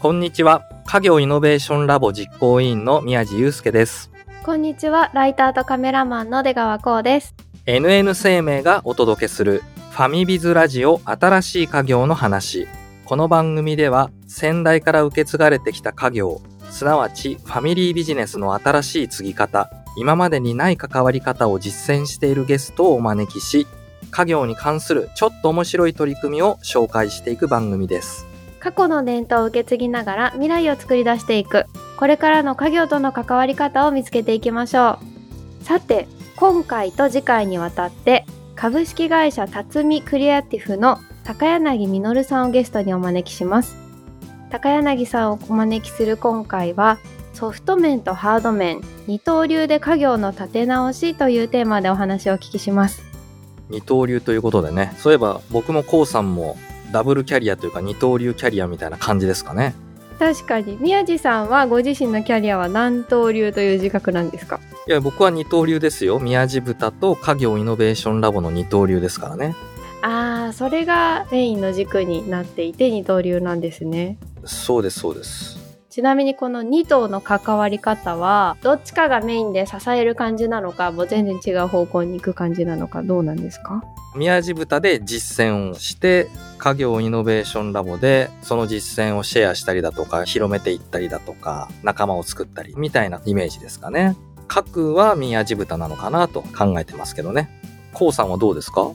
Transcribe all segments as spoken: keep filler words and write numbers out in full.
こんにちは。家業イノベーションラボ実行委員の宮地祐介です。こんにちは。ライターとカメラマンの出川光です。エヌエヌ 生命がお届けするファミビズラジオ新しい家業の話。この番組では先代から受け継がれてきた家業、すなわちファミリービジネスの新しい継ぎ方、今までにない関わり方を実践しているゲストをお招きし、家業に関するちょっと面白い取り組みを紹介していく番組です。過去の伝統を受け継ぎながら未来を作り出していく、これからの家業との関わり方を見つけていきましょう。さて、今回と次回にわたって株式会社辰巳クリエイティフの高柳実さんをゲストにお招きします。高柳さんをお招きする今回は、ソフト面とハード面二刀流で家業の立て直しというテーマでお話をお聞きします。二刀流ということでね、そういえば僕もこうさんもダブルキャリアというか二刀流キャリアみたいな感じですかね。確かに。宮地さんはご自身のキャリアは何刀流という自覚なんですか？いや、僕は二刀流ですよ。宮地豚と家業イノベーションラボの二刀流ですからね。ああ、それがメインの軸になっていて二刀流なんですね。そうですそうです。ちなみにこのに頭の関わり方はどっちかがメインで支える感じなのか、もう全然違う方向に行く感じなのか、どうなんですか？宮地豚で実践をして、家業イノベーションラボでその実践をシェアしたりだとか広めていったりだとか仲間を作ったりみたいなイメージですかね。核は宮地豚なのかなと考えてますけどね。こうさんはどうですか？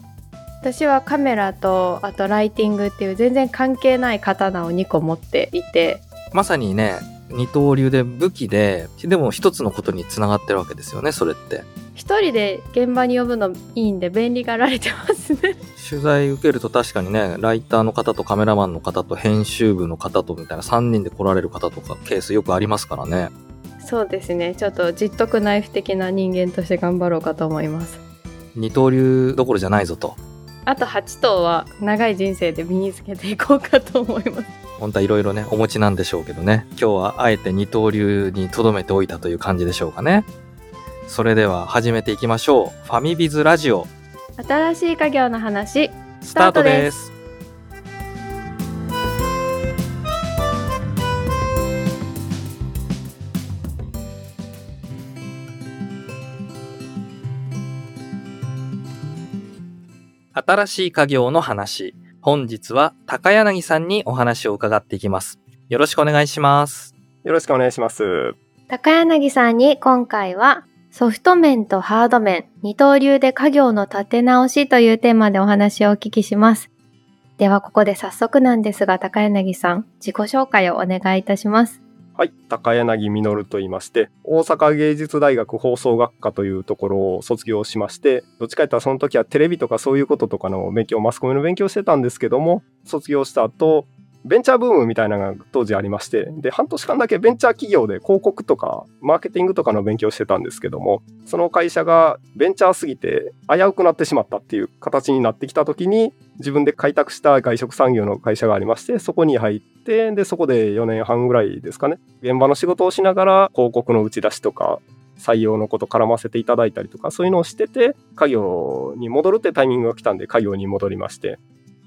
私はカメラとあとライティングっていう全然関係ない刀をにこ持っていて、まさにね、二刀流で武器で、でも一つのことにつながってるわけですよね、それって。一人で現場に呼ぶのいいんで便利がられてますね。取材受けると確かにね、ライターの方とカメラマンの方と編集部の方とみたいなさんにんで来られる方とかケースよくありますからね。そうですね、ちょっとじっとくナイフ的な人間として頑張ろうかと思います。二刀流どころじゃないぞと。あとはち刀は長い人生で身につけていこうかと思います。本当はいろいろね、お持ちなんでしょうけどね、今日はあえて二刀流に留めておいたという感じでしょうかね。それでは始めていきましょう。ファミビズラジオ新しい家業の話、スタートです。新しい家業の話、本日は高柳さんにお話を伺っていきます。よろしくお願いします。よろしくお願いします。高柳さんに今回はソフト面とハード面二刀流で家業の立て直しというテーマでお話をお聞きします。ではここで早速なんですが、高柳さん、自己紹介をお願いいたします。はい、高柳実と言いまして、大阪芸術大学放送学科というところを卒業しまして、どっちかというとその時はテレビとかそういうこととかの勉強、マスコミの勉強してたんですけども、卒業した後ベンチャーブームみたいなのが当時ありまして、で半年間だけベンチャー企業で広告とかマーケティングとかの勉強してたんですけども、その会社がベンチャーすぎて危うくなってしまったっていう形になってきた時に、自分で開拓した外食産業の会社がありまして、そこに入って、でそこでよねんはんぐらいですかね、現場の仕事をしながら広告の打ち出しとか採用のこと絡ませていただいたりとか、そういうのをしてて家業に戻るってタイミングが来たんで家業に戻りまして、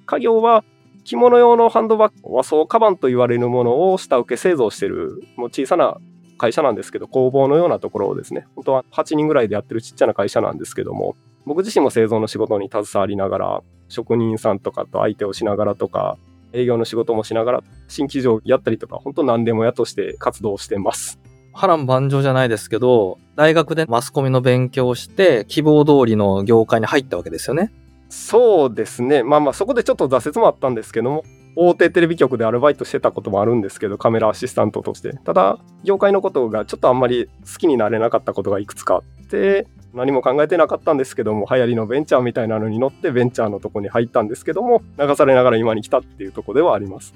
家業は着物用のハンドバッグ、和装カバンと言われるものを下請け製造している、もう小さな会社なんですけど、工房のようなところをですね、本当ははちにんぐらいでやってるちっちゃな会社なんですけども、僕自身も製造の仕事に携わりながら、職人さんとかと相手をしながらとか、営業の仕事もしながら、新規事業やったりとか、本当何でもやとして活動してます。波乱万丈じゃないですけど、大学でマスコミの勉強をして、希望通りの業界に入ったわけですよね。そうですね。まあまあそこでちょっと挫折もあったんですけども、大手テレビ局でアルバイトしてたこともあるんですけど、カメラアシスタントとして。ただ、業界のことがちょっとあんまり好きになれなかったことがいくつかあって、何も考えてなかったんですけども、流行りのベンチャーみたいなのに乗ってベンチャーのとこに入ったんですけども、流されながら今に来たっていうとこではあります。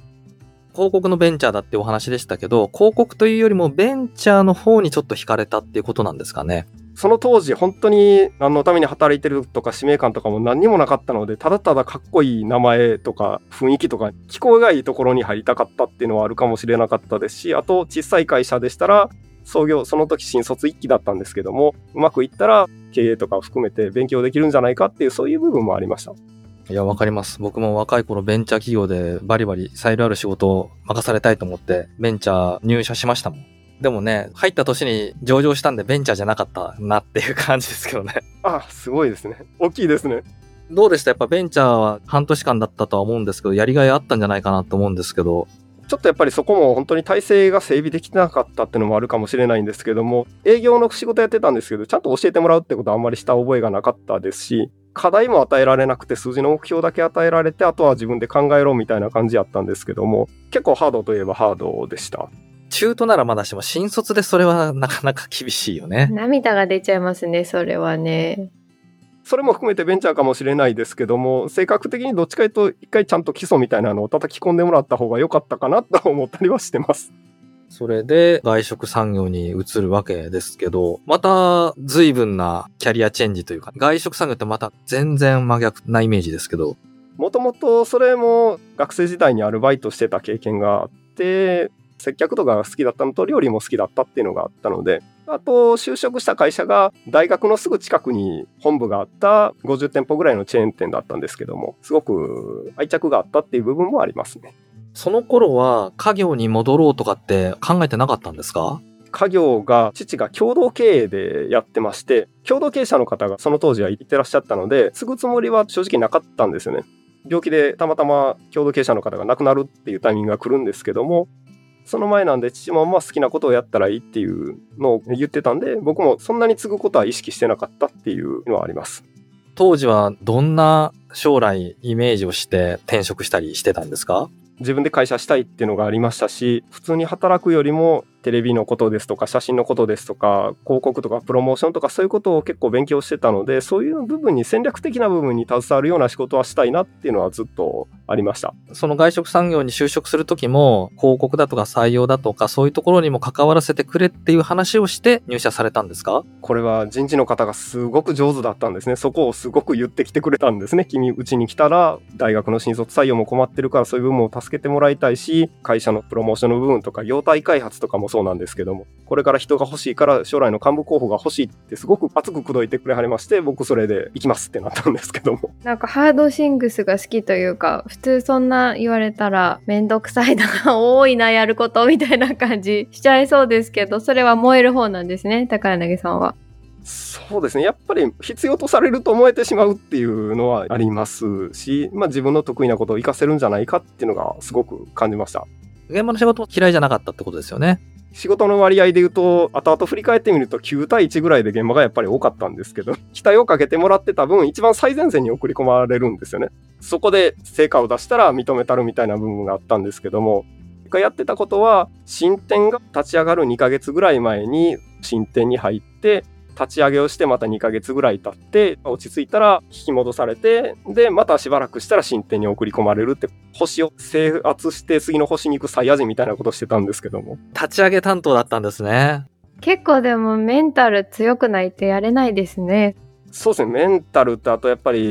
広告のベンチャーだってお話でしたけど、広告というよりもベンチャーの方にちょっと惹かれたっていうことなんですかね。その当時本当に何のために働いてるとか使命感とかも何にもなかったので、ただただかっこいい名前とか雰囲気とか気候がいいところに入りたかったっていうのはあるかもしれなかったですし、あと小さい会社でしたら創業、その時新卒いっきだったんですけども、うまくいったら経営とか含めて勉強できるんじゃないかっていう、そういう部分もありました。いや、わかります。僕も若い頃ベンチャー企業でバリバリサイドある仕事を任されたいと思ってベンチャー入社しましたもん。でもね、入った年に上場したんでベンチャーじゃなかったなっていう感じですけどね。あ、すごいですね。大きいですね。どうでした？やっぱベンチャーは半年間だったとは思うんですけど、やりがいあったんじゃないかなと思うんですけど。ちょっとやっぱりそこも本当に体制が整備できなかったっていうのもあるかもしれないんですけども、営業の仕事やってたんですけど、ちゃんと教えてもらうってことはあんまりした覚えがなかったですし、課題も与えられなくて数字の目標だけ与えられて、あとは自分で考えろみたいな感じやったんですけども、結構ハードといえばハードでした。中途ならまだしも新卒でそれはなかなか厳しいよね。涙が出ちゃいますね、それはね。それも含めてベンチャーかもしれないですけども、性格的にどっちかというと一回ちゃんと基礎みたいなのを叩き込んでもらった方が良かったかなと思ったりはしてます。それで外食産業に移るわけですけど、また随分なキャリアチェンジというか、外食産業ってまた全然真逆なイメージですけど。もともとそれも学生時代にアルバイトしてた経験があって、接客とかが好きだったのと料理も好きだったっていうのがあったので、あと就職した会社が大学のすぐ近くに本部があったごじゅってんぽぐらいのチェーン店だったんですけども、すごく愛着があったっていう部分もありますね。その頃は家業に戻ろうとかって考えてなかったんですか？家業が父が共同経営でやってまして、共同経営者の方がその当時は行ってらっしゃったので、継ぐつもりは正直なかったんですよね。病気でたまたま共同経営者の方が亡くなるっていうタイミングが来るんですけども、その前なんで父もまあ好きなことをやったらいいっていうのを言ってたんで、僕もそんなに継ぐことは意識してなかったっていうのはあります。当時はどんな将来イメージをして転職したりしてたんですか？自分で会社したいっていうのがありましたし、普通に働くよりもテレビのことですとか写真のことですとか広告とかプロモーションとか、そういうことを結構勉強してたので、そういう部分に戦略的な部分に携わるような仕事はしたいなっていうのはずっとありました。その外食産業に就職する時も広告だとか採用だとかそういうところにも関わらせてくれっていう話をして入社されたんですか？これは人事の方がすごく上手だったんですね。そこをすごく言ってきてくれたんですね。君うちに来たら大学の新卒採用も困ってるから、そういう部分を助けてもらいたいし、会社のプロモーションの部分とか業態開発とかもそうなんですけども、これから人が欲しいから将来の幹部候補が欲しいってすごく熱く口説いてくれはりまして、僕それで行きますってなったんですけども、なんかハードシングスが好きというか、普通そんな言われたらめんどくさいな、多いなやることみたいな感じしちゃいそうですけど、それは燃える方なんですね、高柳さんは。そうですね、やっぱり必要とされると燃えてしまうっていうのはありますし、まあ、自分の得意なことを活かせるんじゃないかっていうのがすごく感じました。現場の仕事も嫌いじゃなかったってことですよね。仕事の割合で言うと、後々振り返ってみるときゅうたいいちぐらいで現場がやっぱり多かったんですけど、期待をかけてもらってた分一番最前線に送り込まれるんですよね。そこで成果を出したら認めたるみたいな部分があったんですけども、やってたことは、新店が立ち上がるにかげつぐらい前に新店に入って立ち上げをして、またにかげつぐらい経って落ち着いたら引き戻されて、でまたしばらくしたら新店に送り込まれるって、星を制圧して次の星に行くサイヤ人みたいなことしてたんですけども。立ち上げ担当だったんですね。結構でもメンタル強くないとやれないですね。そうですね、メンタルとあとやっぱりフ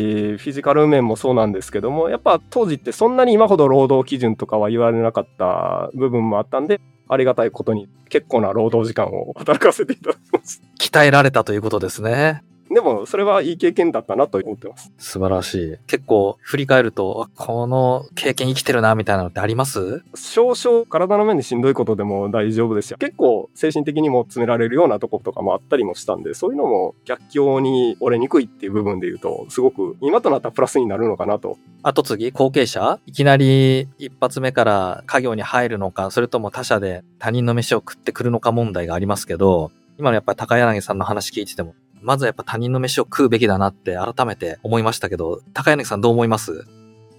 ィジカル面もそうなんですけども、やっぱ当時ってそんなに今ほど労働基準とかは言われなかった部分もあったんで、ありがたいことに結構な労働時間を働かせていただきます。鍛えられたということですね。でもそれはいい経験だったなと思ってます。素晴らしい。結構振り返るとこの経験生きてるなみたいなのってあります？少々体の面でしんどいことでも大丈夫ですし、結構精神的にも詰められるようなとことかもあったりもしたんで、そういうのも逆境に折れにくいっていう部分で言うと、すごく今となったらプラスになるのかなと。あと次後継者、いきなり一発目から家業に入るのか、それとも他社で他人の飯を食ってくるのか問題がありますけど、今のやっぱり高柳さんの話聞いてても、まずはやっぱ他人の飯を食うべきだなって改めて思いましたけど、高柳さんどう思います？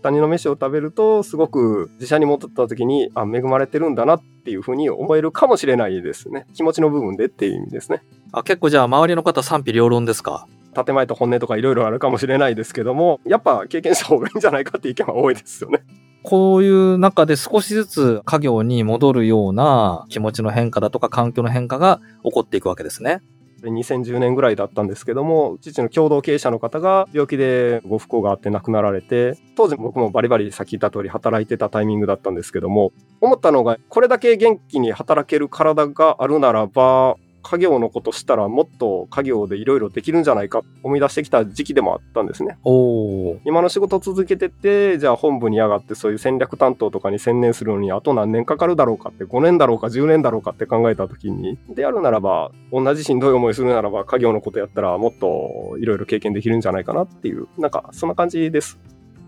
他人の飯を食べるとすごく自社に戻った時に、あ、恵まれてるんだなっていうふうに思えるかもしれないですね。気持ちの部分でっていう意味ですね。あ、結構じゃあ周りの方賛否両論ですか？建前と本音とかいろいろあるかもしれないですけども、やっぱ経験した方がいいんじゃないかって意見は多いですよね。こういう中で少しずつ家業に戻るような気持ちの変化だとか環境の変化が起こっていくわけですね。にせんじゅうねんぐらいだったんですけども、父の共同経営者の方が病気でご不幸があって亡くなられて、当時僕もバリバリさっき言った通り働いてたタイミングだったんですけども、思ったのが、これだけ元気に働ける体があるならば家業のことしたらもっと家業でいろいろできるんじゃないか思い出してきた時期でもあったんですね。おー。今の仕事続けてて、じゃあ本部に上がってそういう戦略担当とかに専念するのにあと何年かかるだろうかって、ごねんだろうかじゅうねんだろうかって考えた時に、であるならば同じしんどい思いするならば家業のことやったらもっといろいろ経験できるんじゃないかなっていう、なんかそんな感じです。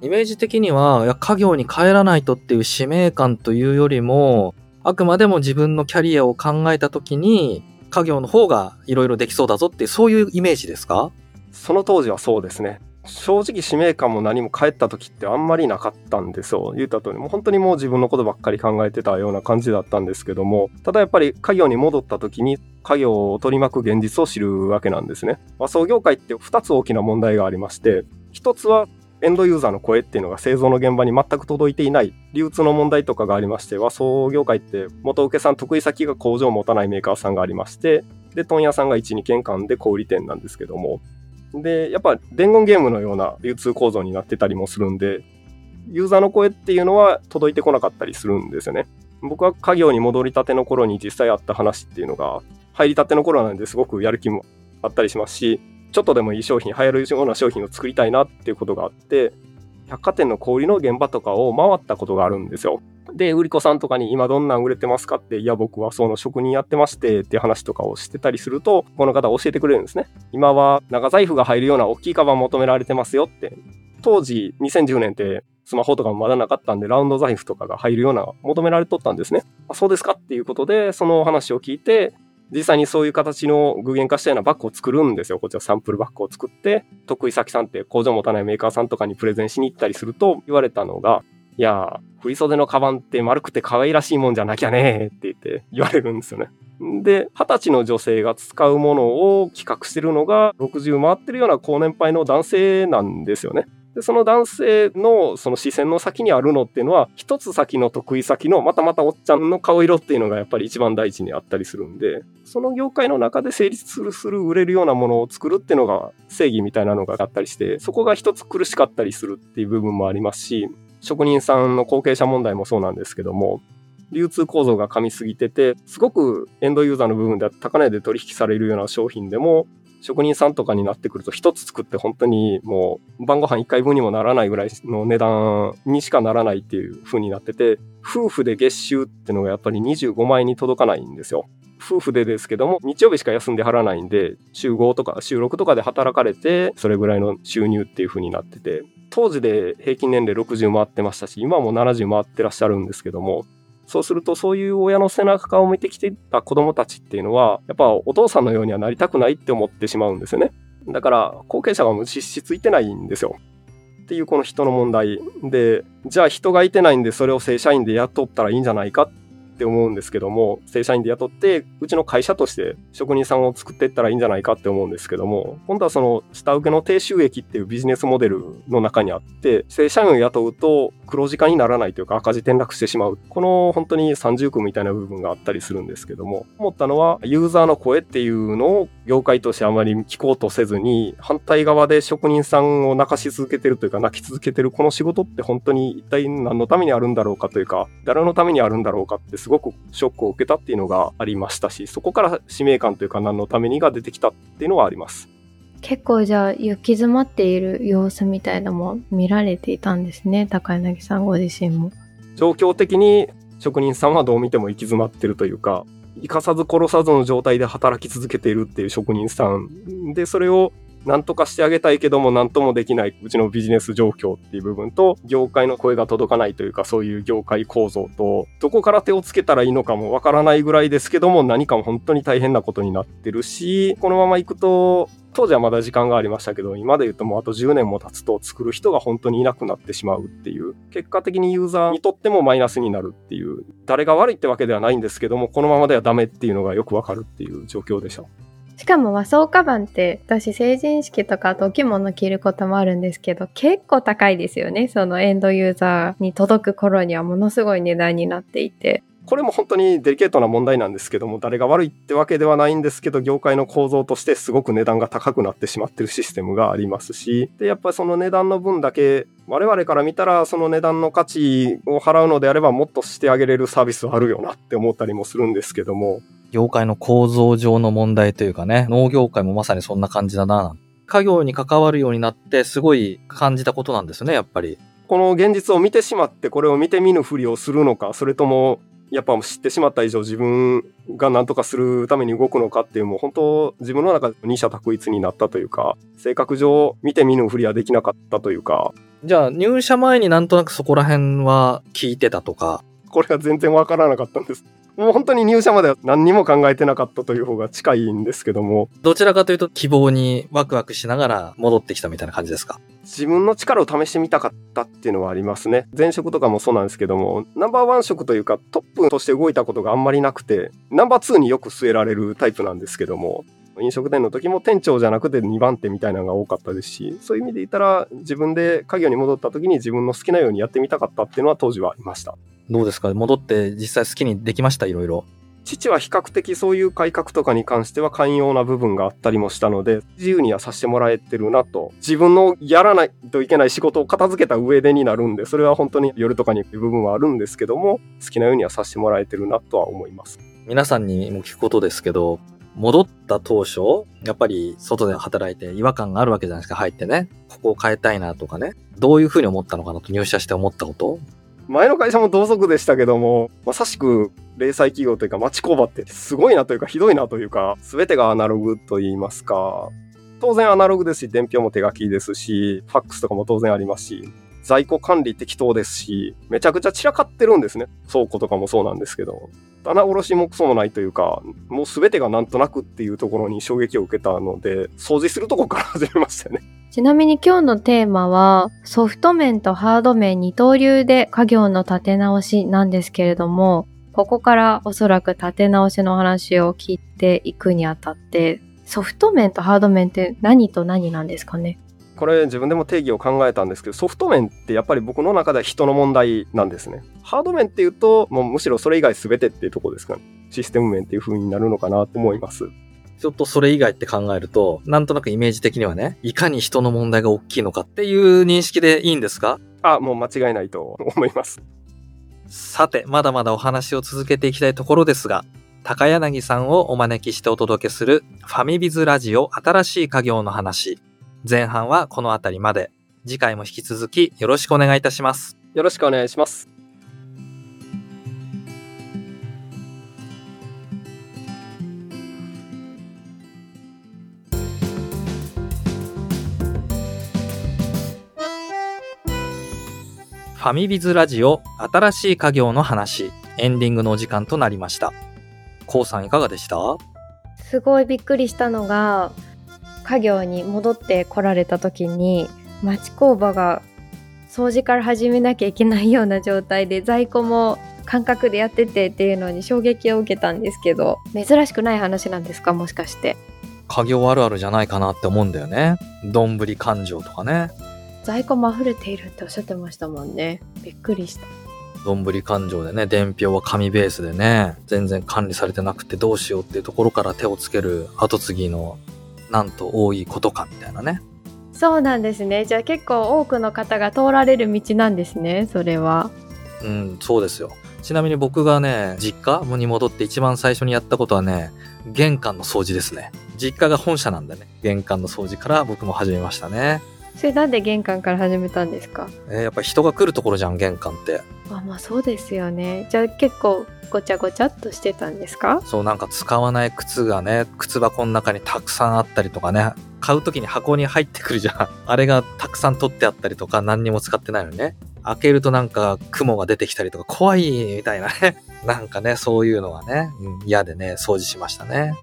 イメージ的には家業に帰らないとっていう使命感というよりも、あくまでも自分のキャリアを考えた時に家業の方がいろいろできそうだぞって、そういうイメージですか？その当時はそうですね。正直使命感も何も帰った時ってあんまりなかったんですよ。言った通りもう本当にもう自分のことばっかり考えてたような感じだったんですけども、ただやっぱり家業に戻った時に家業を取り巻く現実を知るわけなんですね。和装業界ってふたつ大きな問題がありまして、ひとつはエンドユーザーの声っていうのが製造の現場に全く届いていない、流通の問題とかがありまして、和装業界って元請けさん得意先が工場を持たないメーカーさんがありまして、で問屋さんが いち,に 軒間で小売店なんですけども、でやっぱ伝言ゲームのような流通構造になってたりもするんで、ユーザーの声っていうのは届いてこなかったりするんですよね。僕は家業に戻りたての頃に実際あった話っていうのが、入りたての頃なんですごくやる気もあったりしますし、ちょっとでもいい商品、流行るような商品を作りたいなっていうことがあって、百貨店の小売りの現場とかを回ったことがあるんですよ。で売り子さんとかに今どんなん売れてますかって、いや僕はその職人やってましてっていう話とかをしてたりすると、この方教えてくれるんですね。今は長財布が入るような大きいカバン求められてますよって。当時にせんじゅうねんってスマホとかもまだなかったんで、ラウンド財布とかが入るような求められとったんですね。あ、そうですかっていうことで、その話を聞いて実際にそういう形の具現化したようなバッグを作るんですよ。こちらサンプルバッグを作って、得意先さんって工場持たないメーカーさんとかにプレゼンしに行ったりすると言われたのが、いや振り袖のカバンって丸くて可愛らしいもんじゃなきゃねーって言って言われるんですよね。ではたちの女性が使うものを企画してるのがろくじゅう回ってるような高年配の男性なんですよね。でその男性のその視線の先にあるのっていうのは、一つ先の得意先のまたまたおっちゃんの顔色っていうのがやっぱり一番大事にあったりするんで、その業界の中で成立するする売れるようなものを作るっていうのが正義みたいなのがあったりして、そこが一つ苦しかったりするっていう部分もありますし、職人さんの後継者問題もそうなんですけども、流通構造が噛みすぎてて、すごくエンドユーザーの部分では高値で取引されるような商品でも、職人さんとかになってくると一つ作って本当にもう晩ご飯いっかいぶんにもならないぐらいの値段にしかならないっていう風になってて、夫婦で月収ってのがやっぱりにじゅうごまんえんに届かないんですよ。夫婦でですけども日曜日しか休んではらないんで、週ごとか週ろくとかで働かれてそれぐらいの収入っていう風になってて、当時で平均年齢ろくじゅう回ってましたし、今もななじゅう回ってらっしゃるんですけども、そうするとそういう親の背中を見てきてた子供たちっていうのはやっぱお父さんのようにはなりたくないって思ってしまうんですよね。だから後継者が実質ついてないんですよっていう、この人の問題で、じゃあ人がいてないんでそれを正社員で雇ったらいいんじゃないかって思うんですけども、正社員で雇ってうちの会社として職人さんを作っていったらいいんじゃないかって思うんですけども、今度はその下請けの低収益っていうビジネスモデルの中にあって、正社員を雇うと黒字化にならないというか赤字転落してしまう、この本当に三重苦みたいな部分があったりするんですけども、思ったのはユーザーの声っていうのを業界としてあまり聞こうとせずに、反対側で職人さんを泣かし続けてるというか泣き続けてるこの仕事って本当に一体何のためにあるんだろうかというか、誰のためにあるんだろうかってすごくショックを受けたっていうのがありましたし、そこから使命感というか何のためにが出てきたっていうのはあります。結構じゃあ行き詰まっている様子みたいなのも見られていたんですね、高柳さんご自身も。状況的に職人さんはどう見ても行き詰まってるというか、生かさず殺さずの状態で働き続けているっていう職人さんで、それを何とかしてあげたいけども何ともできないうちのビジネス状況っていう部分と、業界の声が届かないというかそういう業界構造と、どこから手をつけたらいいのかもわからないぐらいですけども、何かも本当に大変なことになってるし、このままいくと当時はまだ時間がありましたけど、今で言うともうあとじゅうねんも経つと作る人が本当にいなくなってしまうっていう、結果的にユーザーにとってもマイナスになるっていう、誰が悪いってわけではないんですけども、このままではダメっていうのがよくわかるっていう状況でした。しかも和装カバンって私成人式とかあとお着物着ることもあるんですけど、結構高いですよね。そのエンドユーザーに届く頃にはものすごい値段になっていて、これも本当にデリケートな問題なんですけども、誰が悪いってわけではないんですけど、業界の構造としてすごく値段が高くなってしまってるシステムがありますし、でやっぱりその値段の分だけ我々から見たらその値段の価値を払うのであればもっとしてあげれるサービスはあるよなって思ったりもするんですけども、業界の構造上の問題というかね、農業界もまさにそんな感じだな。家業に関わるようになってすごい感じたことなんですね、やっぱり。この現実を見てしまってこれを見て見ぬふりをするのか、それともやっぱ知ってしまった以上自分が何とかするために動くのかっていう、もう本当自分の中で二者択一になったというか、性格上見て見ぬふりはできなかったというか。じゃあ入社前になんとなくそこら辺は聞いてたとか。これが全然わからなかったんです。もう本当に入社までは何にも考えてなかったという方が近いんですけども。どちらかというと希望にワクワクしながら戻ってきたみたいな感じですか？自分の力を試してみたかったっていうのはありますね。前職とかもそうなんですけども、ナンバーワン職というかトップとして動いたことがあんまりなくて、ナンバーツーによく据えられるタイプなんですけども、飲食店の時も店長じゃなくてにばんてみたいなのが多かったですし、そういう意味で言ったら自分で家業に戻った時に自分の好きなようにやってみたかったっていうのは当時はありました。どうですか、戻って実際好きにできました？いろいろ。父は比較的そういう改革とかに関しては寛容な部分があったりもしたので、自由にはさせてもらえてるなと。自分のやらないといけない仕事を片付けた上でになるんで、それは本当に夜とかに行く部分はあるんですけども、好きなようにはさせてもらえてるなとは思います。皆さんにも聞くことですけど、戻った当初やっぱり外で働いて違和感があるわけじゃないですか。入ってね、ここを変えたいなとかね、どういうふうに思ったのかなと、入社して思ったこと。前の会社も同族でしたけども、まさしく零細企業というか町工場ってすごいなというかひどいなというか、全てがアナログといいますか、当然アナログですし、伝票も手書きですし、ファックスとかも当然ありますし、在庫管理適当ですし、めちゃくちゃ散らかってるんですね。倉庫とかもそうなんですけど、棚卸しもクソもないというか、もう全てがなんとなくっていうところに衝撃を受けたので、掃除するとこから始めましたよね。ちなみに今日のテーマはソフト面とハード面二刀流で家業の立て直しなんですけれども、ここからおそらく立て直しの話を聞いていくにあたって、ソフト面とハード面って何と何なんですかね？これ自分でも定義を考えたんですけど、ソフト面ってやっぱり僕の中では人の問題なんですね。ハード面っていうともうむしろそれ以外全てっていうところですかね。システム面っていう風になるのかなと思います。ちょっとそれ以外って考えると、なんとなくイメージ的にはね、いかに人の問題が大きいのかっていう認識でいいんですか？あ、もう間違いないと思います。さて、まだまだお話を続けていきたいところですが、高柳さんをお招きしてお届けするファミビズラジオ新しい家業の話、前半はこのあたりまで。次回も引き続きよろしくお願いいたします。よろしくお願いします。ファミビズラジオ新しい家業の話、エンディングのお時間となりました。こうさんいかがでした？すごいびっくりしたのが、家業に戻って来られた時に町工場が掃除から始めなきゃいけないような状態で、在庫も感覚でやっててっていうのに衝撃を受けたんですけど、珍しくない話なんですか、もしかして？家業あるあるじゃないかなって思うんだよね。どんぶり勘定とかね。在庫も溢れているっておっしゃってましたもんね。びっくりした。どんぶり勘定でね、伝票は紙ベースでね、全然管理されてなくてどうしようっていうところから手をつける後継ぎのなんと多いことかみたいなね。そうなんですね。じゃあ結構多くの方が通られる道なんですね、それは。うん、そうですよ。ちなみに僕がね、実家に戻って一番最初にやったことはね、玄関の掃除ですね。実家が本社なんでね、玄関の掃除から僕も始めましたね。それなんで玄関から始めたんですか？えー、やっぱ人が来るところじゃん、玄関って。あ、まあそうですよね。じゃあ結構ごちゃごちゃっとしてたんですか？そう、なんか使わない靴がね、靴箱の中にたくさんあったりとかね、買う時に箱に入ってくるじゃん。あれがたくさん取ってあったりとか、何にも使ってないのにね。開けるとなんか雲が出てきたりとか、怖いみたいなね。なんかね、そういうのはね、嫌でね、掃除しましたね。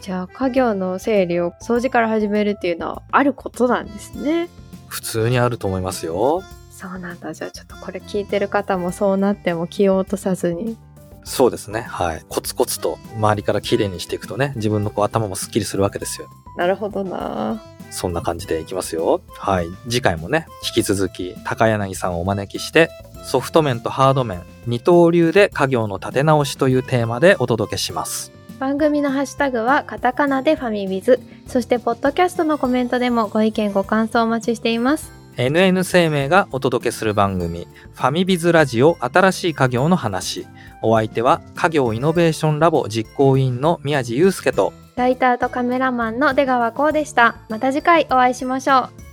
じゃあ家業の整理を掃除から始めるっていうのはあることなんですね。普通にあると思いますよ。そうなんだ。じゃあちょっとこれ聞いてる方もそうなっても気を落とさずに。そうですね、はい。コツコツと周りからきれいにしていくとね、自分のこう頭もすっきりするわけですよ。なるほどな。そんな感じでいきますよ。はい。次回もね、引き続き高柳さんをお招きして、ソフト面とハード面二刀流で家業の立て直しというテーマでお届けします。番組のハッシュタグはカタカナでファミビズ、そしてポッドキャストのコメントでもご意見ご感想お待ちしています。 エヌエヌ 生命がお届けする番組ファミビズラジオ新しい家業の話、お相手は家業イノベーションラボ実行委員の宮地祐介とライターとカメラマンの出川光でした。また次回お会いしましょう。